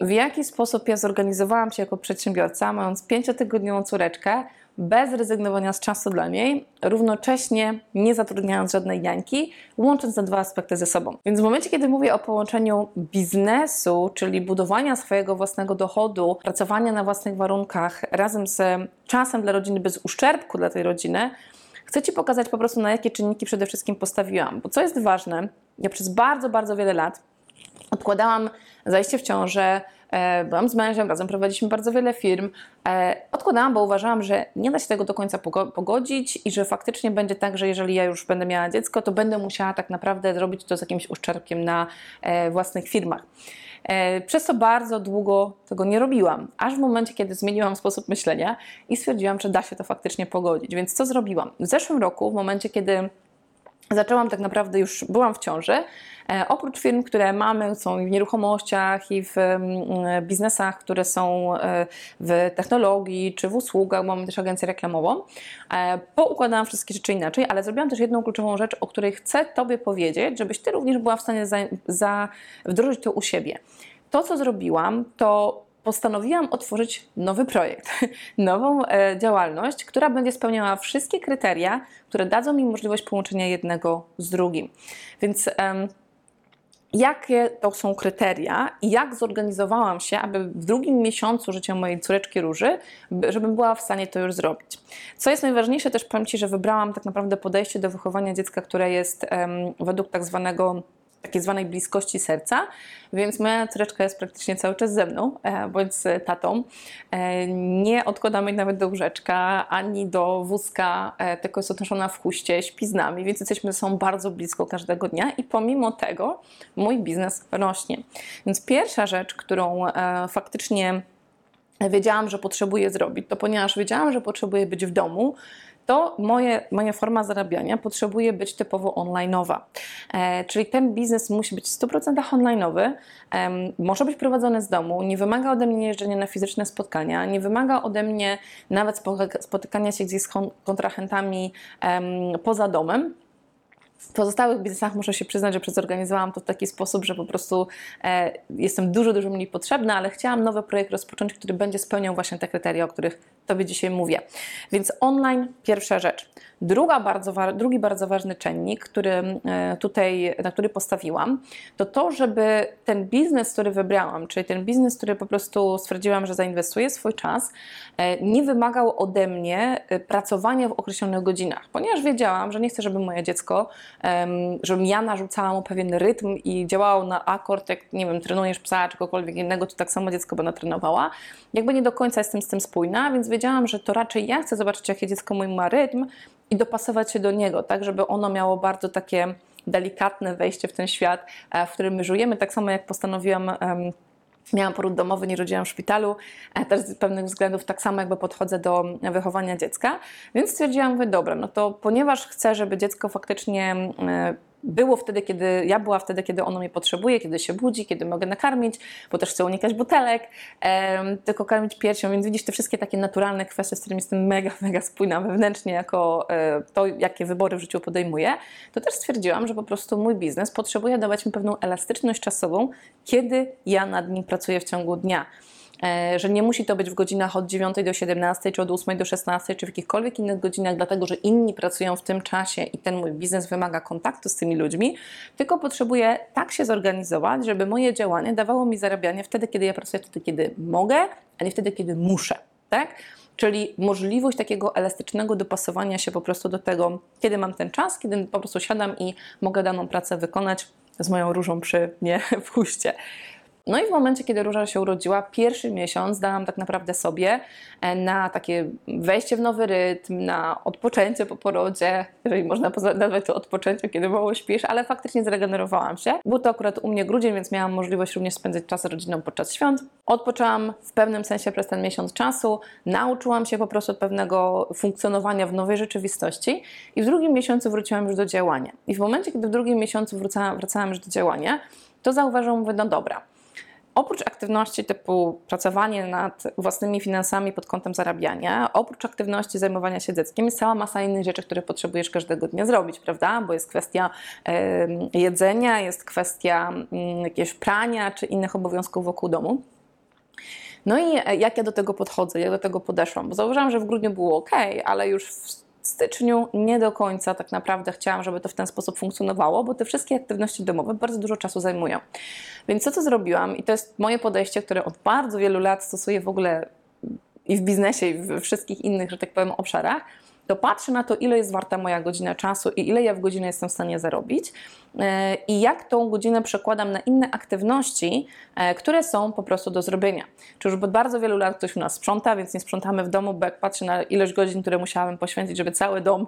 W jaki sposób ja zorganizowałam się jako przedsiębiorca, mając 5-tygodniową córeczkę, bez rezygnowania z czasu dla niej, równocześnie nie zatrudniając żadnej Jańki, łącząc te dwa aspekty ze sobą. Więc w momencie, kiedy mówię o połączeniu biznesu, czyli budowania swojego własnego dochodu, pracowania na własnych warunkach razem z czasem dla rodziny bez uszczerbku dla tej rodziny, chcę Ci pokazać po prostu, na jakie czynniki przede wszystkim postawiłam. Bo co jest ważne, ja przez bardzo, bardzo wiele lat odkładałam zajście w ciążę, byłam z mężem, razem prowadziliśmy bardzo wiele firm. Odkładałam, bo uważałam, że nie da się tego do końca pogodzić i że faktycznie będzie tak, że jeżeli ja już będę miała dziecko, to będę musiała tak naprawdę zrobić to z jakimś uszczerbkiem na własnych firmach. Przez to bardzo długo tego nie robiłam, aż w momencie, kiedy zmieniłam sposób myślenia i stwierdziłam, że da się to faktycznie pogodzić. Więc co zrobiłam? W zeszłym roku, w momencie, kiedy zaczęłam tak naprawdę, już byłam w ciąży, oprócz firm, które mamy, są w nieruchomościach i w biznesach, które są w technologii czy w usługach, mamy też agencję reklamową, poukładałam wszystkie rzeczy inaczej, ale zrobiłam też jedną kluczową rzecz, o której chcę Tobie powiedzieć, żebyś Ty również była w stanie wdrożyć to u siebie. To, co zrobiłam, to postanowiłam otworzyć nowy projekt, nową działalność, która będzie spełniała wszystkie kryteria, które dadzą mi możliwość połączenia jednego z drugim. Więc jakie to są kryteria i jak zorganizowałam się, aby w drugim miesiącu życia mojej córeczki Róży, żebym była w stanie to już zrobić. Co jest najważniejsze, też powiem Ci, że wybrałam tak naprawdę podejście do wychowania dziecka, które jest według takiej zwanej bliskości serca, więc moja córeczka jest praktycznie cały czas ze mną, bądź z tatą. Nie odkładam jej nawet do łóżeczka, ani do wózka, tylko jest odnoszona w huście, śpi z nami, więc jesteśmy ze sobą bardzo blisko każdego dnia i pomimo tego mój biznes rośnie. Więc pierwsza rzecz, którą faktycznie wiedziałam, że potrzebuję zrobić, to ponieważ wiedziałam, że potrzebuję być w domu, to moja forma zarabiania potrzebuje być typowo online'owa. Czyli ten biznes musi być w 100% online'owy, może być prowadzony z domu, nie wymaga ode mnie jeżdżenia na fizyczne spotkania, nie wymaga ode mnie nawet spotykania się gdzieś z kontrahentami poza domem. W pozostałych biznesach muszę się przyznać, że przezorganizowałam to w taki sposób, że po prostu jestem dużo mniej potrzebna, ale chciałam nowy projekt rozpocząć, który będzie spełniał właśnie te kryteria, o których Tobie dzisiaj mówię. Więc online pierwsza rzecz. Drugi bardzo ważny czynnik, na który postawiłam, to to, żeby ten biznes, który wybrałam, czyli ten biznes, który po prostu stwierdziłam, że zainwestuję swój czas, nie wymagał ode mnie pracowania w określonych godzinach, ponieważ wiedziałam, że nie chcę, żeby moje dziecko, żebym ja narzucała mu pewien rytm i działało na akord, jak nie wiem, trenujesz psa czy kogokolwiek innego, to tak samo dziecko będę trenowała. Jakby nie do końca jestem z tym spójna, więc wiedziałam, że to raczej ja chcę zobaczyć, jakie dziecko moje ma rytm i dopasować się do niego, tak żeby ono miało bardzo takie delikatne wejście w ten świat, w którym my żyjemy. Tak samo jak postanowiłam, miałam poród domowy, nie rodziłam w szpitalu, też z pewnych względów tak samo jakby podchodzę do wychowania dziecka, więc stwierdziłam, mówię, dobra, no to ponieważ chcę, żeby dziecko faktycznie było wtedy, kiedy ja była wtedy, kiedy ono mnie potrzebuje, kiedy się budzi, kiedy mogę nakarmić, bo też chcę unikać butelek, tylko karmić piersią, więc widzisz te wszystkie takie naturalne kwestie, z którymi jestem mega spójna wewnętrznie, jako to, jakie wybory w życiu podejmuję, to też stwierdziłam, że po prostu mój biznes potrzebuje dawać mi pewną elastyczność czasową, kiedy ja nad nim pracuję w ciągu dnia. Że nie musi to być w godzinach od 9 do 17, czy od 8 do 16, czy w jakichkolwiek innych godzinach, dlatego że inni pracują w tym czasie i ten mój biznes wymaga kontaktu z tymi ludźmi, tylko potrzebuję tak się zorganizować, żeby moje działanie dawało mi zarabianie wtedy, kiedy ja pracuję, wtedy, kiedy mogę, a nie wtedy, kiedy muszę, tak? Czyli możliwość takiego elastycznego dopasowania się po prostu do tego, kiedy mam ten czas, kiedy po prostu siadam i mogę daną pracę wykonać z moją Różą przy mnie w huście. No i w momencie, kiedy Róża się urodziła, pierwszy miesiąc dałam tak naprawdę sobie na takie wejście w nowy rytm, na odpoczęcie po porodzie, jeżeli można nazwać to odpoczęcie, kiedy mało śpisz, ale faktycznie zregenerowałam się. Był to akurat u mnie grudzień, więc miałam możliwość również spędzać czas z rodziną podczas świąt. Odpoczęłam w pewnym sensie przez ten miesiąc czasu, nauczyłam się po prostu pewnego funkcjonowania w nowej rzeczywistości i w drugim miesiącu wróciłam już do działania. I w momencie, kiedy w drugim miesiącu wracałam już do działania, to zauważyłam, mówię, no dobra, oprócz aktywności typu pracowanie nad własnymi finansami pod kątem zarabiania, oprócz aktywności zajmowania się dzieckiem jest cała masa innych rzeczy, które potrzebujesz każdego dnia zrobić, prawda? Bo jest kwestia jedzenia, jest kwestia jakiegoś prania czy innych obowiązków wokół domu. No i jak ja do tego podchodzę, jak do tego podeszłam? Bo zauważyłam, że w grudniu było ok, ale już w styczniu nie do końca tak naprawdę chciałam, żeby to w ten sposób funkcjonowało, bo te wszystkie aktywności domowe bardzo dużo czasu zajmują. Więc co zrobiłam? I to jest moje podejście, które od bardzo wielu lat stosuję w ogóle i w biznesie, i we wszystkich innych, że tak powiem, obszarach, to patrzę na to, ile jest warta moja godzina czasu i ile ja w godzinę jestem w stanie zarobić i jak tą godzinę przekładam na inne aktywności, które są po prostu do zrobienia. Czy już od bardzo wielu lat ktoś u nas sprząta, więc nie sprzątamy w domu, bo jak patrzę na ilość godzin, które musiałabym poświęcić, żeby cały dom,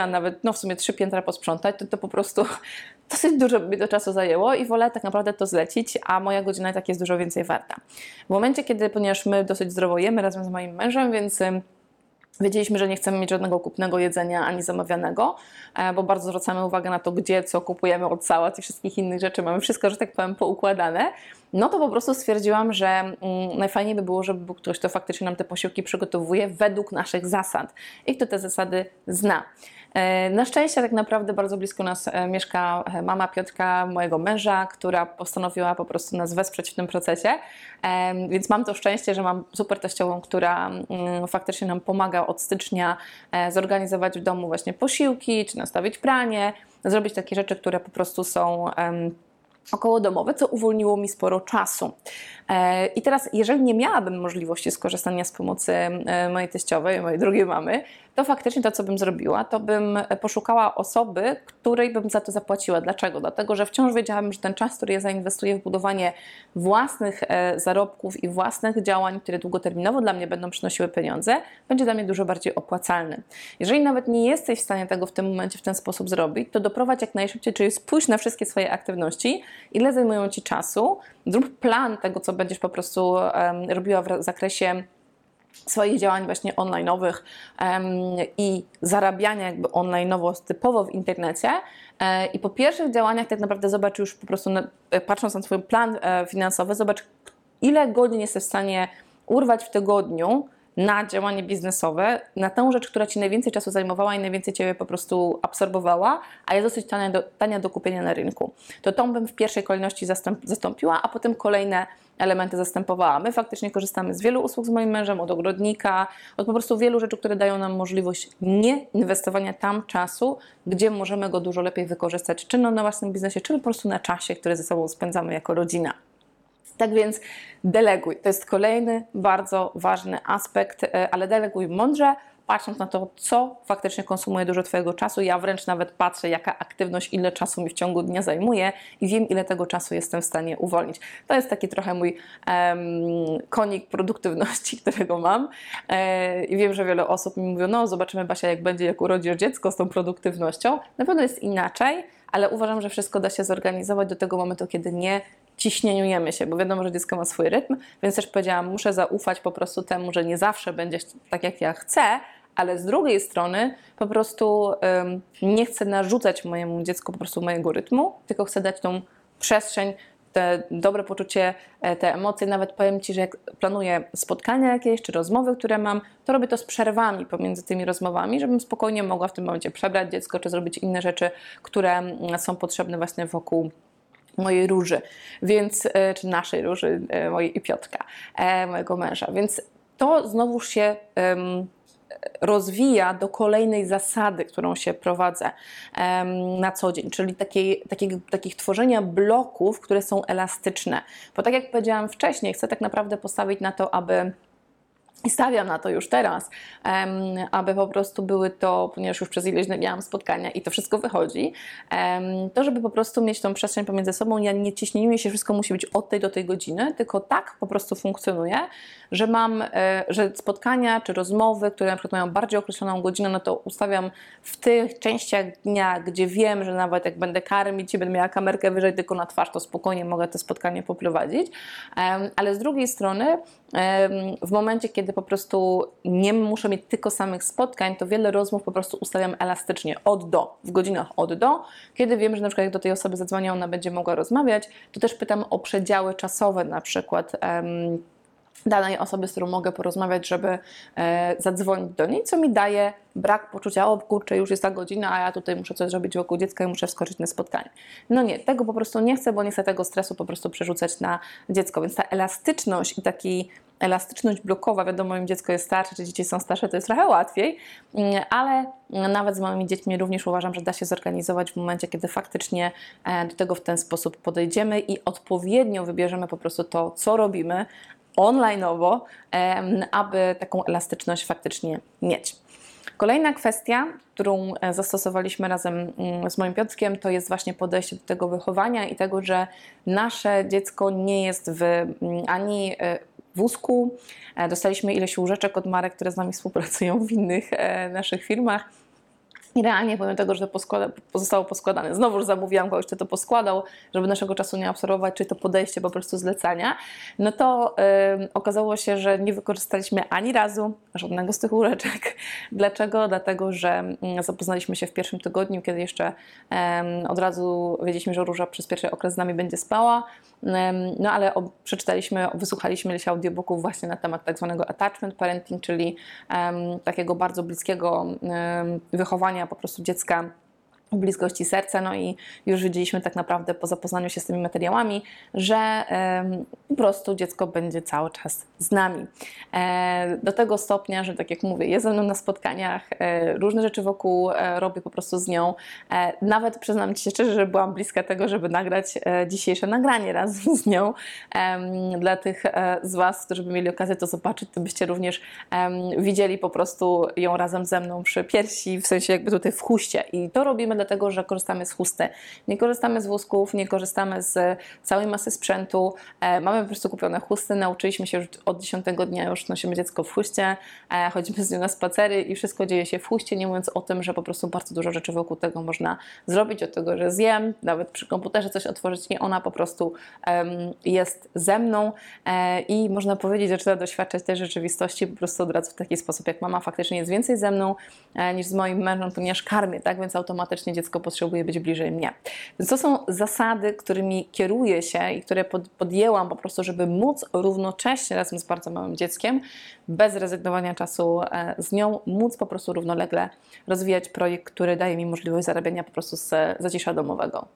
a nawet w sumie 3 piętra posprzątać, to po prostu dosyć dużo mi to czasu zajęło i wolę tak naprawdę to zlecić, a moja godzina i tak jest dużo więcej warta. W momencie, kiedy, ponieważ my dosyć zdrowo jemy razem z moim mężem, więc wiedzieliśmy, że nie chcemy mieć żadnego kupnego jedzenia ani zamawianego, bo bardzo zwracamy uwagę na to, gdzie, co kupujemy od sałat i wszystkich innych rzeczy. Mamy wszystko, że tak powiem, poukładane. No to po prostu stwierdziłam, że najfajniej by było, żeby ktoś, kto faktycznie nam te posiłki przygotowuje według naszych zasad i kto te zasady zna. Na szczęście tak naprawdę bardzo blisko nas mieszka mama Piotrka, mojego męża, która postanowiła po prostu nas wesprzeć w tym procesie, więc mam to szczęście, że mam super teściową, która faktycznie nam pomaga od stycznia zorganizować w domu właśnie posiłki, czy nastawić pranie, zrobić takie rzeczy, które po prostu są okołodomowe, co uwolniło mi sporo czasu. I teraz, jeżeli nie miałabym możliwości skorzystania z pomocy mojej teściowej, mojej drugiej mamy, to faktycznie to, co bym zrobiła, to bym poszukała osoby, której bym za to zapłaciła. Dlaczego? Dlatego, że wciąż wiedziałabym, że ten czas, który ja zainwestuję w budowanie własnych zarobków i własnych działań, które długoterminowo dla mnie będą przynosiły pieniądze, będzie dla mnie dużo bardziej opłacalny. Jeżeli nawet nie jesteś w stanie tego w tym momencie w ten sposób zrobić, to doprowadź jak najszybciej, czyli spójrz na wszystkie swoje aktywności, ile zajmują Ci czasu, zrób plan tego, co będziesz po prostu robiła w zakresie swoich działań właśnie online'owych i zarabiania jakby online'owo, typowo w internecie i po pierwszych działaniach tak naprawdę zobacz już po prostu, patrząc na swój plan finansowy, zobacz, ile godzin jesteś w stanie urwać w tygodniu na działanie biznesowe, na tę rzecz, która Ci najwięcej czasu zajmowała i najwięcej Ciebie po prostu absorbowała, a jest dosyć tania do kupienia na rynku. To tą bym w pierwszej kolejności zastąpiła, a potem kolejne elementy zastępowała. My faktycznie korzystamy z wielu usług z moim mężem, od ogrodnika, od po prostu wielu rzeczy, które dają nam możliwość nie inwestowania tam czasu, gdzie możemy go dużo lepiej wykorzystać, czy na własnym biznesie, czy po prostu na czasie, który ze sobą spędzamy jako rodzina. Tak więc deleguj. To jest kolejny bardzo ważny aspekt, ale deleguj mądrze, patrząc na to, co faktycznie konsumuje dużo Twojego czasu. Ja wręcz nawet patrzę, jaka aktywność, ile czasu mi w ciągu dnia zajmuje i wiem, ile tego czasu jestem w stanie uwolnić. To jest taki trochę mój konik produktywności, którego mam. I wiem, że wiele osób mi mówi, no zobaczymy Basia, jak będzie, jak urodzisz dziecko z tą produktywnością. Na pewno jest inaczej, ale uważam, że wszystko da się zorganizować do tego momentu, kiedy nie ciśnieniujemy się, bo wiadomo, że dziecko ma swój rytm, więc też powiedziałam, muszę zaufać po prostu temu, że nie zawsze będzie tak, jak ja chcę, ale z drugiej strony po prostu nie chcę narzucać mojemu dziecku po prostu mojego rytmu, tylko chcę dać tą przestrzeń, te dobre poczucie, te emocje. Nawet powiem Ci, że jak planuję spotkania jakieś, czy rozmowy, które mam, to robię to z przerwami pomiędzy tymi rozmowami, żebym spokojnie mogła w tym momencie przebrać dziecko, czy zrobić inne rzeczy, które są potrzebne właśnie wokół mojej Róży, więc, czy naszej Róży, mojej i Piotrka, mojego męża. Więc to znowuż się rozwija do kolejnej zasady, którą się prowadzę na co dzień, czyli takich tworzenia bloków, które są elastyczne. Bo tak jak powiedziałam wcześniej, chcę tak naprawdę postawić na to, aby I stawiam na to już teraz, aby po prostu były to, ponieważ już przez ileś dni miałam spotkania i to wszystko wychodzi, to żeby po prostu mieć tą przestrzeń pomiędzy sobą. Ja nie ciśnieniem się, wszystko musi być od tej do tej godziny, tylko tak po prostu funkcjonuje, że mam, że spotkania czy rozmowy, które na przykład mają bardziej określoną godzinę, no to ustawiam w tych częściach dnia, gdzie wiem, że nawet jak będę karmić i będę miała kamerkę wyżej tylko na twarz, to spokojnie mogę to spotkanie poprowadzić, ale z drugiej strony w momencie, kiedy po prostu nie muszę mieć tylko samych spotkań, to wiele rozmów po prostu ustawiam elastycznie, od do, w godzinach od do. Kiedy wiem, że na przykład jak do tej osoby zadzwonię, ona będzie mogła rozmawiać, to też pytam o przedziały czasowe na przykład danej osoby, z którą mogę porozmawiać, żeby zadzwonić do niej, co mi daje brak poczucia, o kurczę, już jest ta godzina, a ja tutaj muszę coś zrobić wokół dziecka i muszę wskoczyć na spotkanie. No nie, tego po prostu nie chcę, bo nie chcę tego stresu po prostu przerzucać na dziecko, więc ta elastyczność i taki elastyczność blokowa, wiadomo, im dziecko jest starsze, czy dzieci są starsze, to jest trochę łatwiej, ale nawet z małymi dziećmi również uważam, że da się zorganizować w momencie, kiedy faktycznie do tego w ten sposób podejdziemy i odpowiednio wybierzemy po prostu to, co robimy online'owo, aby taką elastyczność faktycznie mieć. Kolejna kwestia, którą zastosowaliśmy razem z moim Piotrkiem, to jest właśnie podejście do tego wychowania i tego, że nasze dziecko nie jest ani w wózku. Dostaliśmy ileś łóżeczek od marek, które z nami współpracują w innych naszych firmach. I realnie, pomimo tego, że to zostało poskładane, znowuż zamówiłam kogoś, kto to poskładał, żeby naszego czasu nie absorbować, czyli to podejście po prostu zlecania, no to okazało się, że nie wykorzystaliśmy ani razu żadnego z tych łóżeczek. Dlaczego? Dlatego, że zapoznaliśmy się w pierwszym tygodniu, kiedy jeszcze od razu wiedzieliśmy, że Róża przez pierwszy okres z nami będzie spała, no ale przeczytaliśmy, wysłuchaliśmy ileś audiobooków właśnie na temat tak zwanego attachment parenting, czyli takiego bardzo bliskiego wychowania po prostu dziecka w bliskości serca, no i już widzieliśmy tak naprawdę po zapoznaniu się z tymi materiałami, że po prostu dziecko będzie cały czas z nami. Do tego stopnia, że tak jak mówię, jest ze mną na spotkaniach, różne rzeczy wokół robię po prostu z nią. Nawet przyznam Ci się szczerze, że byłam bliska tego, żeby nagrać dzisiejsze nagranie razem z nią. Dla tych z Was, którzy by mieli okazję to zobaczyć, to byście również widzieli po prostu ją razem ze mną przy piersi, w sensie jakby tutaj w huście. I to robimy dlatego, że korzystamy z chusty. Nie korzystamy z wózków, nie korzystamy z całej masy sprzętu. Mamy po prostu kupione chusty, nauczyliśmy się już od 10 dnia, już nosimy dziecko w huście, chodzimy z nią na spacery i wszystko dzieje się w huście, nie mówiąc o tym, że po prostu bardzo dużo rzeczy wokół tego można zrobić, od tego, że zjem, nawet przy komputerze coś otworzyć, nie, ona po prostu jest ze mną i można powiedzieć, że trzeba doświadczać tej rzeczywistości po prostu od razu w taki sposób, jak mama faktycznie jest więcej ze mną niż z moim mężem, ponieważ karmię, tak, więc automatycznie dziecko potrzebuje być bliżej mnie. Więc to są zasady, którymi kieruję się i które podjęłam po prostu, żeby móc równocześnie razem z bardzo małym dzieckiem, bez rezygnowania czasu z nią, móc po prostu równolegle rozwijać projekt, który daje mi możliwość zarabiania po prostu z zacisza domowego.